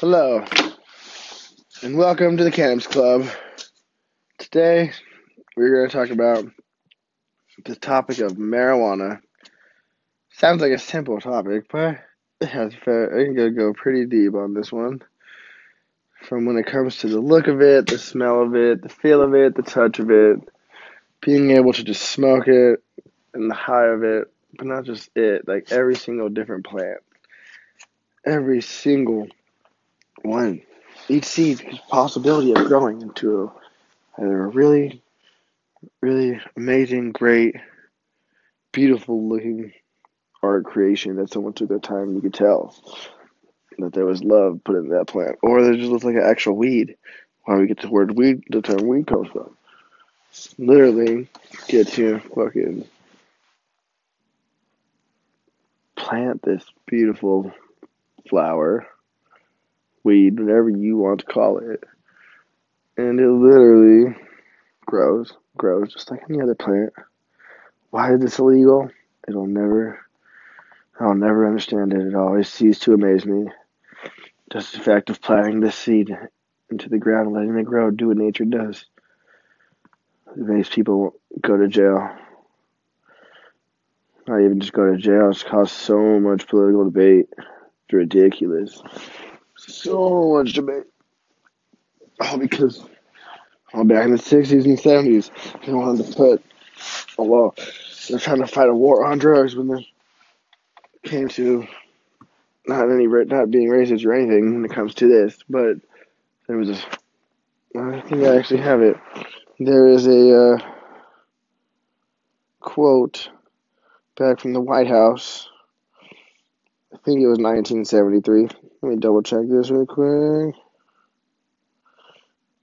Hello, and welcome to the Cannabis Club. Today, we're going to talk about the topic of marijuana. Sounds like a simple topic, but I'm going to go pretty deep on this one. From when it comes to the look of it, the smell of it, the feel of it, the touch of it, being able to just smoke it, and the high of it, but not just it, like every single different plant. Every single one. Each seed has a possibility of growing into either a really, really amazing, great, beautiful looking art creation that someone took their time. You could tell that there was love put into that plant. Or they just look like an actual weed. Why we get the word weed, the term weed comes from. Literally gets you fucking plant this beautiful flower, weed, whatever you want to call it, and it literally grows just like any other plant. Why is this illegal? I'll never understand it. It always ceases to amaze me. Just the fact of planting this seed into the ground, letting it grow, do what nature does. It makes people go to jail. Not even just go to jail, it's caused so much political debate. It's ridiculous. So much debate. All because back in the 60s and 70s, they wanted to put a law. They're trying to fight a war on drugs when they came to not being racist or anything when it comes to this. But there was I think I actually have it. There is a quote back from the White House. I think it was 1973. Let me double check this real quick.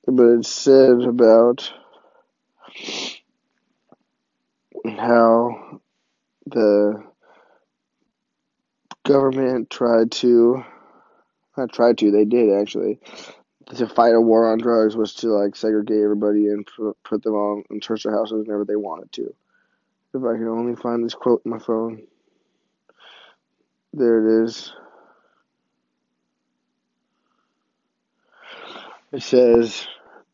But it said about how the government they did actually, to fight a war on drugs was to like segregate everybody and put them all in church or houses whenever they wanted to. If I could only find this quote in my phone. There it is. It says,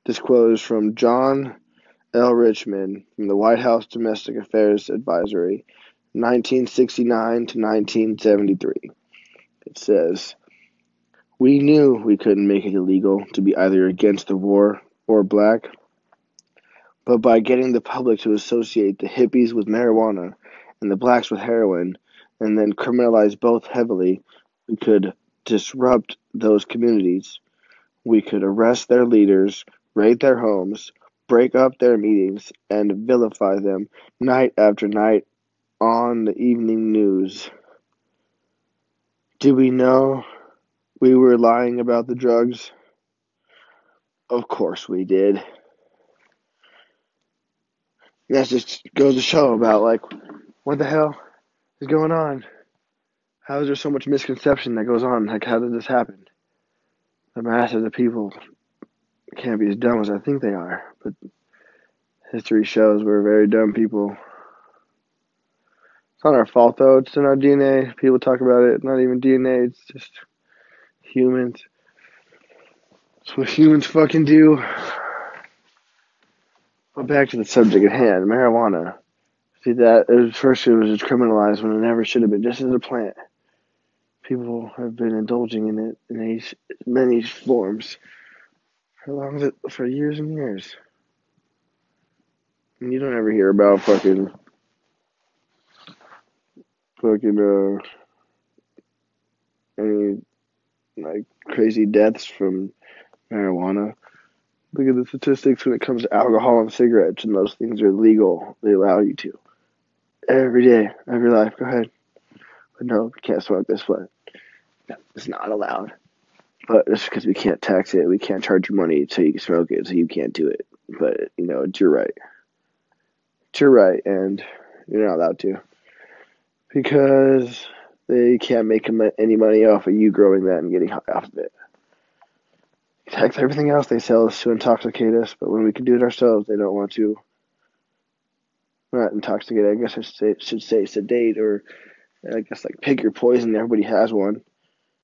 this quote is from John L. Richmond from the White House Domestic Affairs Advisory, 1969 to 1973. It says, "We knew we couldn't make it illegal to be either against the war or black, but by getting the public to associate the hippies with marijuana and the blacks with heroin, and then criminalize both heavily, we could disrupt those communities. We could arrest their leaders, raid their homes, break up their meetings, and vilify them night after night on the evening news. Did we know we were lying about the drugs? Of course we did." That just goes to show about, like, what the hell is going on? How is there so much misconception that goes on? Like, how did this happen? The mass of the people can't be as dumb as I think they are, but history shows we're very dumb people. It's not our fault, though. It's in our DNA. People talk about it. Not even DNA. It's just humans. It's what humans fucking do. But back to the subject at hand, marijuana. See that? It was criminalized when it never should have been. Just as a plant. People have been indulging in it in many forms. How long is it? For years and years. And you don't ever hear about fucking any, like, crazy deaths from marijuana. Look at the statistics when it comes to alcohol and cigarettes, and those things are legal. They allow you to. Every day, every life, go ahead. But no, we can't smoke this one. No, it's not allowed. But it's because we can't tax it. We can't charge you money so you can smoke it, so you can't do it. But, you know, it's your right. It's your right, and you're not allowed to. Because they can't make any money off of you growing that and getting high off of it. Tax everything else they sell us to intoxicate us, but when we can do it ourselves, they don't want to. Not intoxicate, I guess I should say sedate, or I guess like pick your poison. Everybody has one.